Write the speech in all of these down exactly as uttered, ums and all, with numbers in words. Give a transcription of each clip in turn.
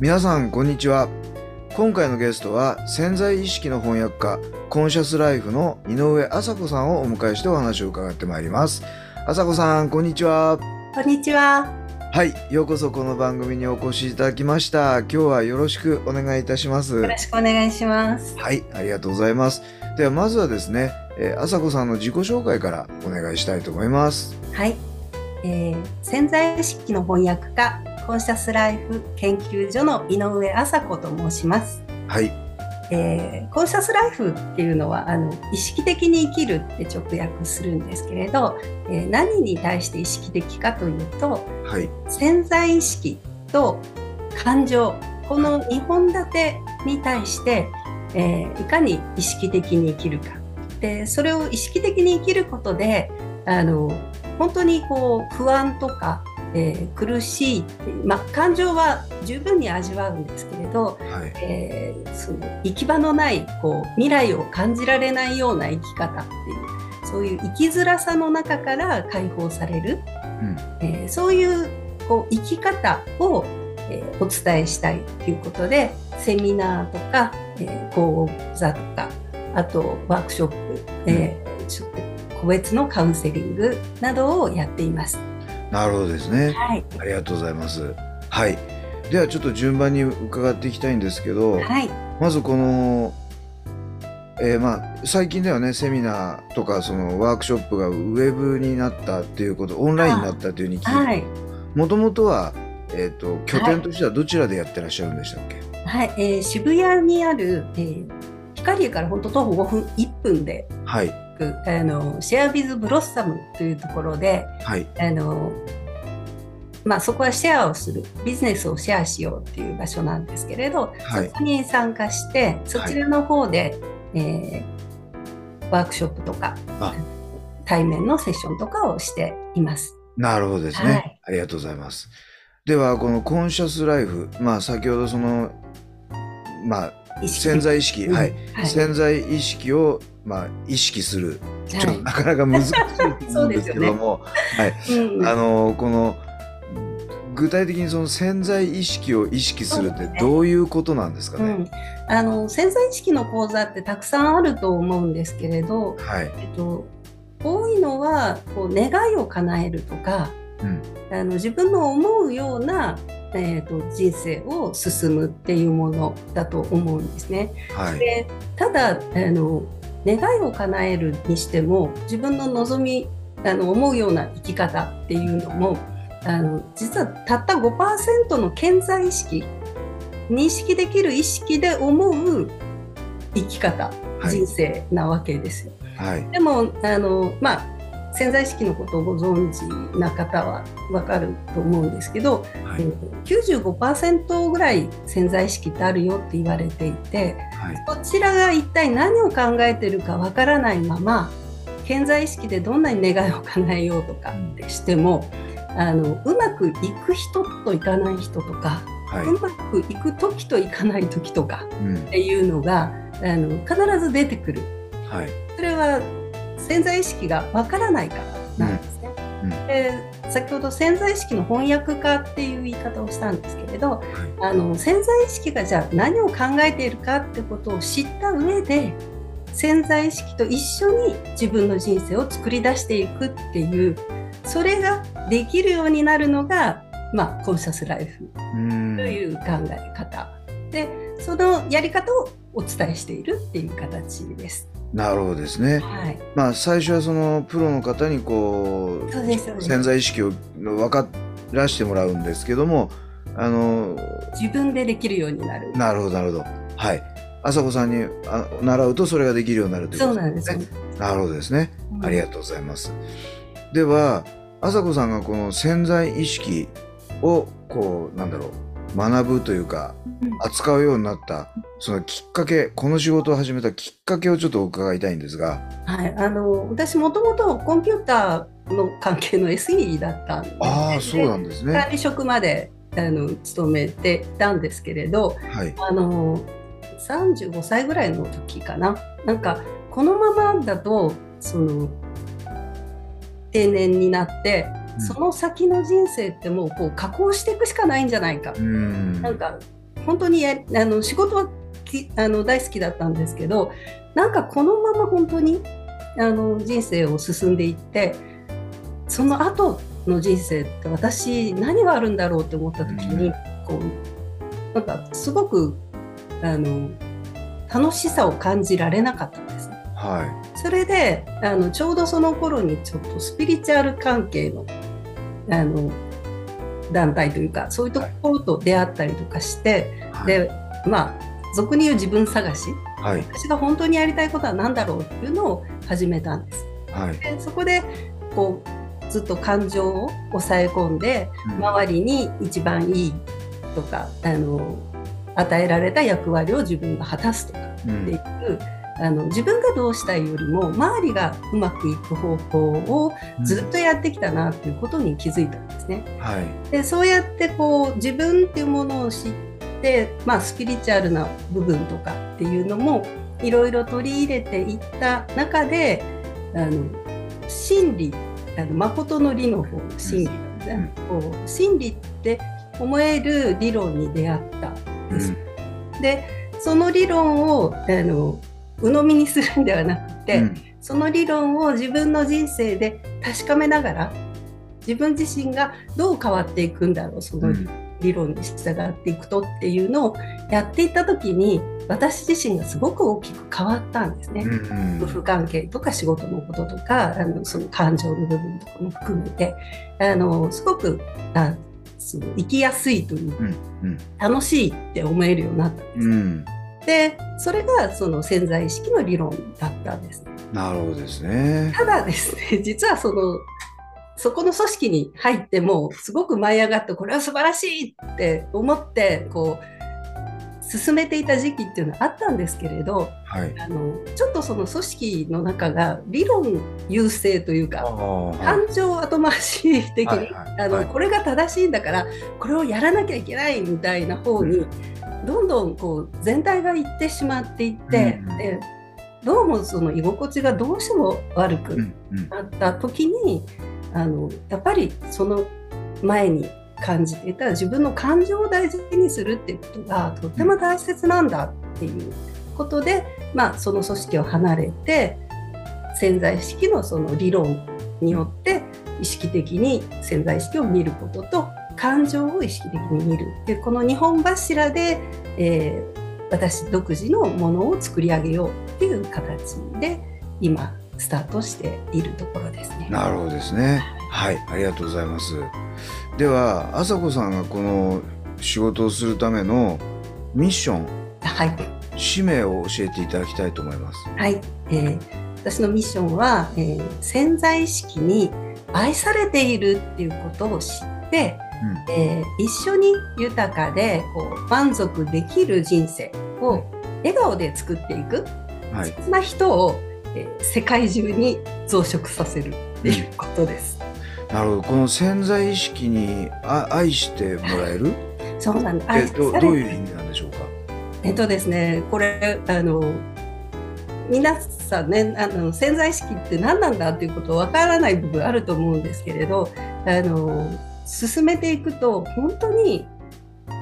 皆さんこんにちは。今回のゲストは潜在意識の翻訳家、コンシャスライフの井上朝子さんをお迎えしてお話を伺ってまいります。朝子さん、こんにちは。こんにちは。はい、ようこそこの番組にお越しいただきました。今日はよろしくお願いいたします。よろしくお願いします。はい、ありがとうございます。ではまずはですね、えー、朝子さんの自己紹介からお願いしたいと思います。はい、えー、潜在意識の翻訳家、コンシャスライフ研究所の井上朝子と申します。はい、えー、コンシャスライフっていうのはあの意識的に生きるって直訳するんですけれど、えー、何に対して意識的かというと、はい、潜在意識と感情、このにほん立てに対して、えー、いかに意識的に生きるかで、それを意識的に生きることであの本当にこう不安とか、えー、苦しい、まあ、感情は十分に味わうんですけれど、はい、えー、その行き場のないこう未来を感じられないような生き方っていう、そういう生きづらさの中から解放される、うん、えー、そうい う, こう生き方を、えー、お伝えしたいということで、セミナーとか、えー、講座とか、あとワークショップ、うん、えー、ちょっと個別のカウンセリングなどをやっています。なるほどですね、はい、ありがとうございます。はい、ではちょっと順番に伺っていきたいんですけど、はい、まずこの、えーまあ、最近ではね、セミナーとかそのワークショップがウェブになったっていうこと、オンラインになったというふうに聞いて、もともとは、えーと、拠点としてはどちらでやってらっしゃるんでしたっけ？はい、はい、えー、渋谷にある、えー、光からほんと徒歩ごふん、いっぷんで、はい、あのシェアビズブロッサムというところで、はい、あのまあ、そこはシェアをする、ビジネスをシェアしようっていう場所なんですけれど、はい、そこに参加してそちらの方で、はい、えー、ワークショップとか対面のセッションとかをしています。なるほどですね、はい、ありがとうございます。ではこのコンシャスライフ、まあ、先ほどその、まあ、潜在意識、はい、はい、潜在意識を、まあ、意識する、ちょっとなかなか難しいと思うんですけども、はい、うん、あのこの具体的にその潜在意識を意識するってどういうことなんですかね？うん、あの潜在意識の講座ってたくさんあると思うんですけれど、はい、えっと、多いのはこう願いを叶えるとか、うん、あの自分の思うようなえー、と人生を進むっていうものだと思うんですね。はい、でただあの願いを叶えるにしても、自分の望み、あの思うような生き方っていうのも、あの実はたった ごパーセント の潜在意識、認識できる意識で思う生き方、はい、人生なわけですよ。はい、でもあの、まあ潜在意識のことをご存知な方はわかると思うんですけど、はい、えー、きゅうじゅうごパーセント ぐらい潜在意識ってあるよって言われていて、はい、そちらが一体何を考えてるかわからないまま、潜在意識でどんなに願いを叶えようとかってしても、あのうまくいく人といかない人とか、はい、うまくいく時といかない時とかっていうのが、うん、あの必ず出てくる。はい、それは潜在意識がわからないからなんですね。うんうん、で先ほど潜在意識の翻訳家っていう言い方をしたんですけれど、はい、あの潜在意識がじゃあ何を考えているかってことを知った上で、潜在意識と一緒に自分の人生を作り出していくっていう、それができるようになるのが、まあ、コンシャスライフという考え方で、そのやり方をお伝えしているっていう形です。なるほどですね。はい、まあ、最初はそのプロの方にこう潜在意識を分からしてもらうんですけども、あの自分でできるようになる。なるほどなるほど、はい、朝子さんにあ習うとそれができるようになるということですね。そうなんですね。なるほどですね、うん、ありがとうございます。では朝子さんがこの潜在意識をこうなんだろう学ぶというか扱うようになったそのきっかけ、この仕事を始めたきっかけをちょっとお伺いたいんですが、はい、あの私もともとコンピューターの関係の エスイー だったんです。ああ、そうなんですね。管理職まであの勤めてたんですけれど、はい、あのさんじゅうごさいぐらいの時かな、なんかこのままだとその定年になって、うん、その先の人生ってもうこう加工していくしかないんじゃないか、うん、なんか本当にあの仕事はあの大好きだったんですけど、なんかこのまま本当にあの人生を進んでいってその後の人生って私何があるんだろうって思った時に、うん、こうなんかすごくあの楽しさを感じられなかったんです、はい、それであのちょうどその頃にちょっとスピリチュアル関係 の, あの団体というかそういうところと出会ったりとかして、はい、でまあ俗に言う自分探し、はい、私が本当にやりたいことは何だろうっていうのを始めたんです、はい、でそこでこうずっと感情を抑え込んで、うん、周りに一番いいとかあの与えられた役割を自分が果たすとかっていう、うん、あの自分がどうしたいよりも周りがうまくいく方法をずっとやってきたなっていうことに気づいたんですね、うん、はい、でそうやってこう自分っていうものを知ってでまあ、スピリチュアルな部分とかっていうのもいろいろ取り入れていった中であの真理あの誠の理の方真理なんですね、うん、こう真理って思える理論に出会ったんです、うん、でその理論をあの鵜呑みにするんではなくて、うん、その理論を自分の人生で確かめながら自分自身がどう変わっていくんだろうその理論、うん理論に従っていくとっていうのをやっていった時に私自身がすごく大きく変わったんですね、うんうん、夫婦関係とか仕事のこととかあのその感情の部分とかも含めてあのすごくあその生きやすいという、うんうん、楽しいって思えるようになったんです、うん、でそれがその潜在意識の理論だったんです。なるほどですね。ただですね、実はそのそこの組織に入ってもすごく舞い上がってこれは素晴らしいって思ってこう進めていた時期っていうのはあったんですけれど、はい、あのちょっとその組織の中が理論優勢というか感情後回し的に、はいはい、あのこれが正しいんだからこれをやらなきゃいけないみたいな方にどんどんこう全体がいってしまっていって、うんうん、でどうもその居心地がどうしても悪くなった時に、うんうんあのやっぱりその前に感じていた自分の感情を大事にするっていうことがとても大切なんだっていうことで、まあ、その組織を離れて潜在意識のその理論によって意識的に潜在意識を見ることと感情を意識的に見るっていうこのにほん柱で、えー、私独自のものを作り上げようっていう形で今スタートしているところですね。なるほどですね。はい、ありがとうございます。では朝子さんがこの仕事をするためのミッション、はい、使命を教えていただきたいと思います。はい、えー、私のミッションは、えー、潜在意識に愛されているっていうことを知って、うんえー、一緒に豊かでこう満足できる人生を笑顔で作っていく、はい、そんな人を世界中に増殖させるっていうことです、うん、なるほど。この潜在意識に愛してもらえるそうなんです、えっと、どういう意味なんでしょうか。えっとですね、これあの皆さんねあの潜在意識って何なんだっていうことわからない部分あると思うんですけれどあの進めていくと本当に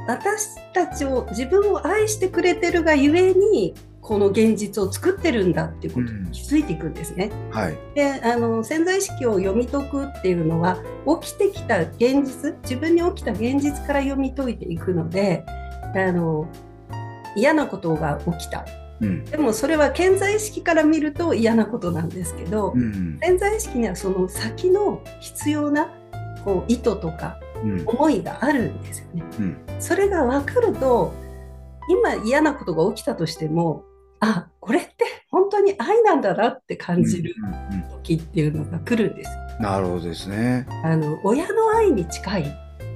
私たちを自分を愛してくれてるがゆえにこの現実を作ってるんだっていうことに気づいていくんですね、うんはい、であの潜在意識を読み解くっていうのは起きてきた現実自分に起きた現実から読み解いていくのであの嫌なことが起きた、うん、でもそれは潜在意識から見ると嫌なことなんですけど、うんうん、潜在意識にはその先の必要なこう意図とか思いがあるんですよね、うんうん、それが分かると今嫌なことが起きたとしても、あ、これって本当に愛なんだなって感じる時っていうのが来るんです。うんうん、なるほどですね。あの親の愛に近い。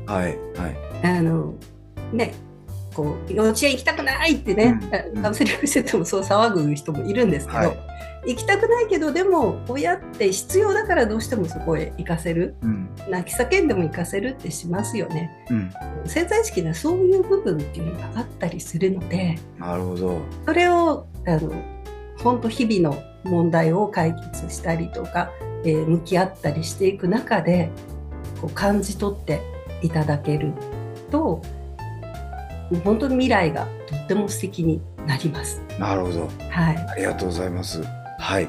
はいはい。あのね、こう幼稚園行きたくないってね、うんうん、カウンセリングしててもそう騒ぐ人もいるんですけど、はい、行きたくないけどでも親って必要だからどうしてもそこへ行かせる、うん、泣き叫んでも行かせるってしますよね。うん、潜在意識ではそういう部分っていうのがあったりするので、なるほど。それをあの本当日々の問題を解決したりとか、えー、向き合ったりしていく中でこう感じ取っていただけると本当に未来がとっても素敵になります。なるほど、はい、ありがとうございます。はい、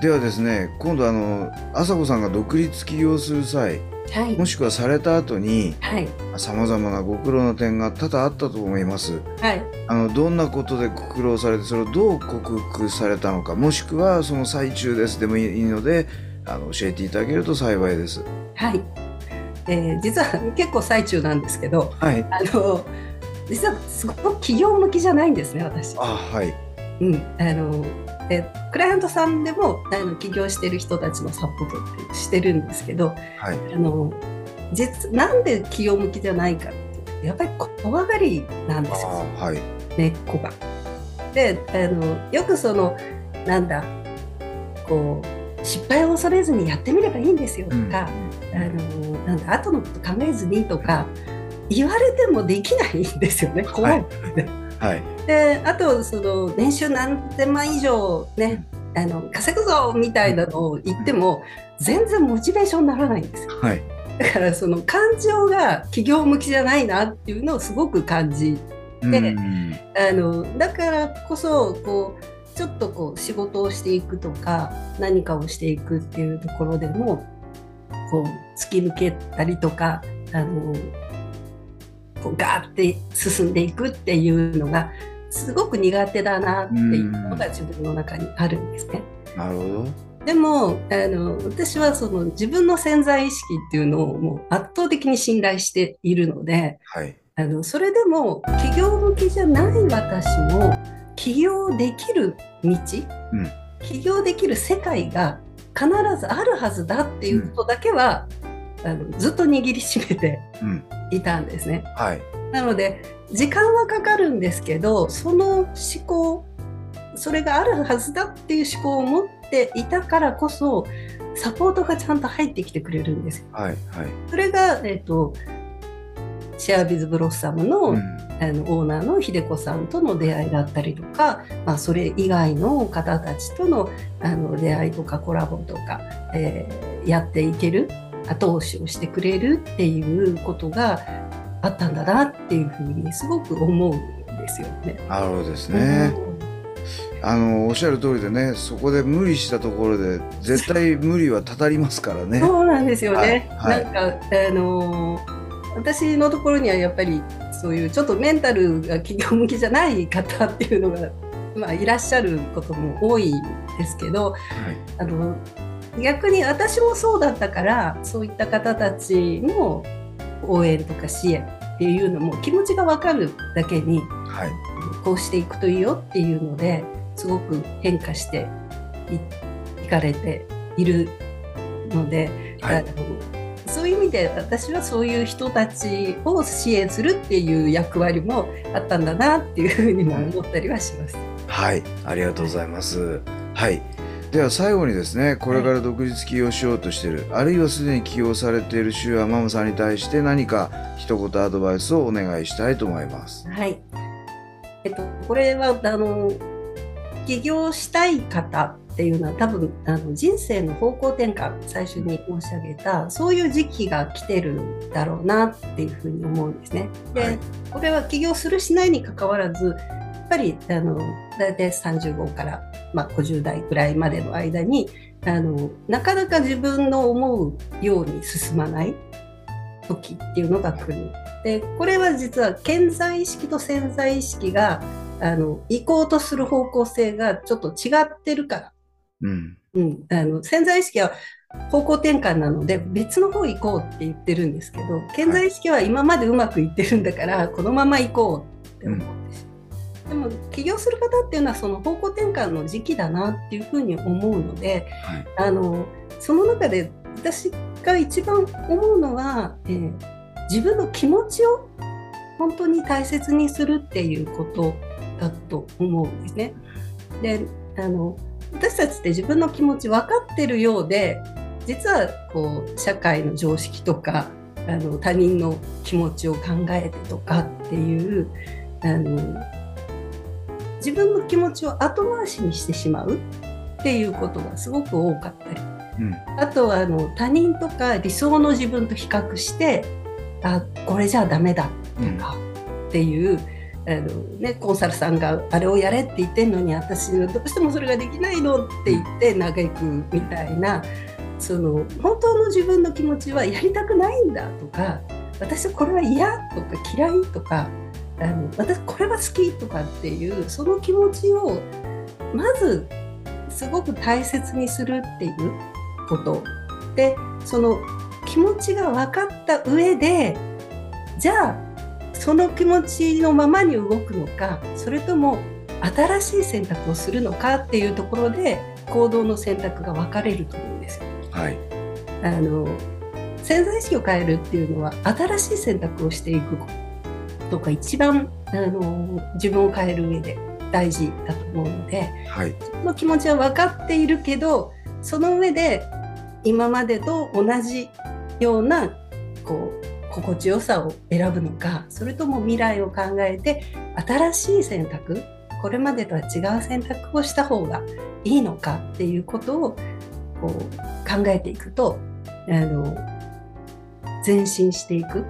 ではですね、今度あの朝子さんが独立起業する際、はい、もしくはされた後に、はい、様々なご苦労の点が多々あったと思います。はい、あのどんなことでご苦労されてそれをどう克服されたのか、もしくはその最中ですでもいいのであの教えていただけると幸いです。はい、えー、実は結構最中なんですけど、はい、あの実はすごく企業向きじゃないんですね、私。あ、はい。うん、あのクライアントさんでもあの起業してる人たちのサポートってしてるんですけど、はい、あの実なんで企業向きじゃないかっていうとやっぱり怖がりなんですよ。あ、はい、根っこが。で、あのよくそのなんだこう失敗を恐れずにやってみればいいんですよとか、うん、あのなんだ後のこと考えずにとか。言われてもできないんですよね、怖いで、はいはい、であとその年収何千万以上、ね、あの稼ぐぞみたいなのを言っても全然モチベーションにならないんですよ。はい、だからその感情が企業向きじゃないなっていうのをすごく感じて、うん、あのだからこそこうちょっとこう仕事をしていくとか何かをしていくっていうところでもこう突き抜けたりとかあのガーって進んでいくっていうのがすごく苦手だなっていうのが自分の中にあるんですね。なるほど。でもあの私はその自分の潜在意識っていうのをもう圧倒的に信頼しているので、はい、あのそれでも起業向きじゃない私も起業できる道、うん、起業できる世界が必ずあるはずだっていうことだけは、うん、あのずっと握りしめていたんですね。うん、はい、なので時間はかかるんですけど、その思考、それがあるはずだっていう思考を持っていたからこそサポートがちゃんと入ってきてくれるんですよ。はいはい、それが、えーと、シェアビズブロッサムの、うん、あのオーナーの秀子さんとの出会いだったりとか、まあ、それ以外の方たちとの、あの出会いとかコラボとか、えー、やっていける後押しをしてくれるっていうことがあったんだなっていうふうにすごく思うんですよね。なるほどですね。うん、あのおっしゃる通りでね、そこで無理したところで絶対無理はたたりますからね。そうなんですよね。はい、なんか、はい、あの私のところにはやっぱりそういうちょっとメンタルが企業向きじゃない方っていうのが、まあ、いらっしゃることも多いんですけど、はい、あの逆に私もそうだったからそういった方たちの応援とか支援っていうのも気持ちが分かるだけに、はい、こうしていくといいよっていうのですごく変化して い, いかれているので、はい、そういう意味で私はそういう人たちを支援するっていう役割もあったんだなっていうふうにも思ったりはします。はい、ありがとうございます。はい、では最後にですね、これから独立起業しようとしている、はい、あるいはすでに起業されているシュアママさんに対して何か一言アドバイスをお願いしたいと思います。はい、えっと、これはあの起業したい方っていうのは多分あの人生の方向転換、最初に申し上げたそういう時期が来てるだろうなっていうふうに思うんですね。で、はい、これは起業するしないにかかわらずやっぱりあのだいたいさんじゅうごから、まあ、ごじゅう代くらいまでの間にあのなかなか自分の思うように進まない時っていうのが来る。でこれは実は顕在意識と潜在意識があの行こうとする方向性がちょっと違ってるから、うんうん、あの潜在意識は方向転換なので別の方行こうって言ってるんですけど、顕在意識は今までうまくいってるんだからこのまま行こうって思ってしまう。でも起業する方っていうのはその方向転換の時期だなっていうふうに思うので、はい、あのその中で私が一番思うのは、えー、自分の気持ちを本当に大切にするっていうことだと思うんですね。で、あの私たちって自分の気持ち分かってるようで、実はこう社会の常識とかあの他人の気持ちを考えてとかっていうあの自分の気持ちを後回しにしてしまうっていうことがすごく多かったり、うん、あとはあの他人とか理想の自分と比較して、あ、これじゃダメだとかっていう、うん、あのね、コンサルさんがあれをやれって言ってんのに私どうしてもそれができないのって言って嘆くみたいな、その本当の自分の気持ちはやりたくないんだとか、私これは嫌とか嫌いとか、あの私これは好きとかっていうその気持ちをまずすごく大切にするっていうことで、その気持ちが分かった上で、じゃあその気持ちのままに動くのか、それとも新しい選択をするのかっていうところで行動の選択が分かれると思うんですよ。はい、あの潜在意識を変えるっていうのは新しい選択をしていくことが一番あの自分を変える上で大事だと思うので、はい、その気持ちは分かっているけど、その上で今までと同じようなこう心地よさを選ぶのか、それとも未来を考えて新しい選択、これまでとは違う選択をした方がいいのかっていうことをこう考えていくと、あの前進していく、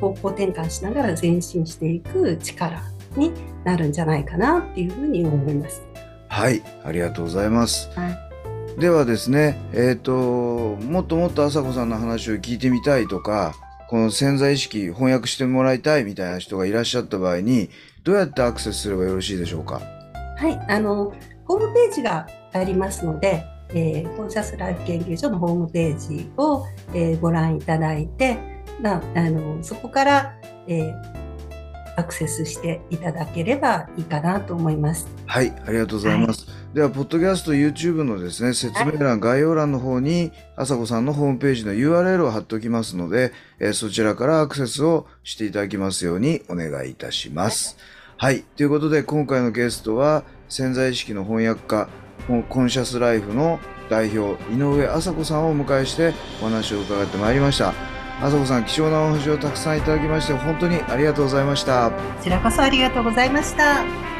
方向転換しながら前進していく力になるんじゃないかなっていうふうに思います。はい、ありがとうございます、はい、ではですね、えーと、もっともっと朝子さんの話を聞いてみたいとか、この潜在意識翻訳してもらいたいみたいな人がいらっしゃった場合に、どうやってアクセスすればよろしいでしょうか。はい、あのホームページがありますので、えー、コンシャスライフ研究所のホームページを、えー、ご覧いただいて、なあのそこから、えー、アクセスしていただければいいかなと思います。はい、ありがとうございます、はい、ではポッドキャスト YouTube のですね、説明欄、はい、概要欄の方に朝子さんのホームページの ユーアールエル を貼っておきますので、えー、そちらからアクセスをしていただきますようにお願いいたします。はい、はい、ということで今回のゲストは潜在意識の翻訳家、コンシャスライフの代表、井上朝子さんをお迎えしてお話を伺ってまいりました。朝子さん、貴重なお話をたくさんいただきまして本当にありがとうございました。こちらこそありがとうございました。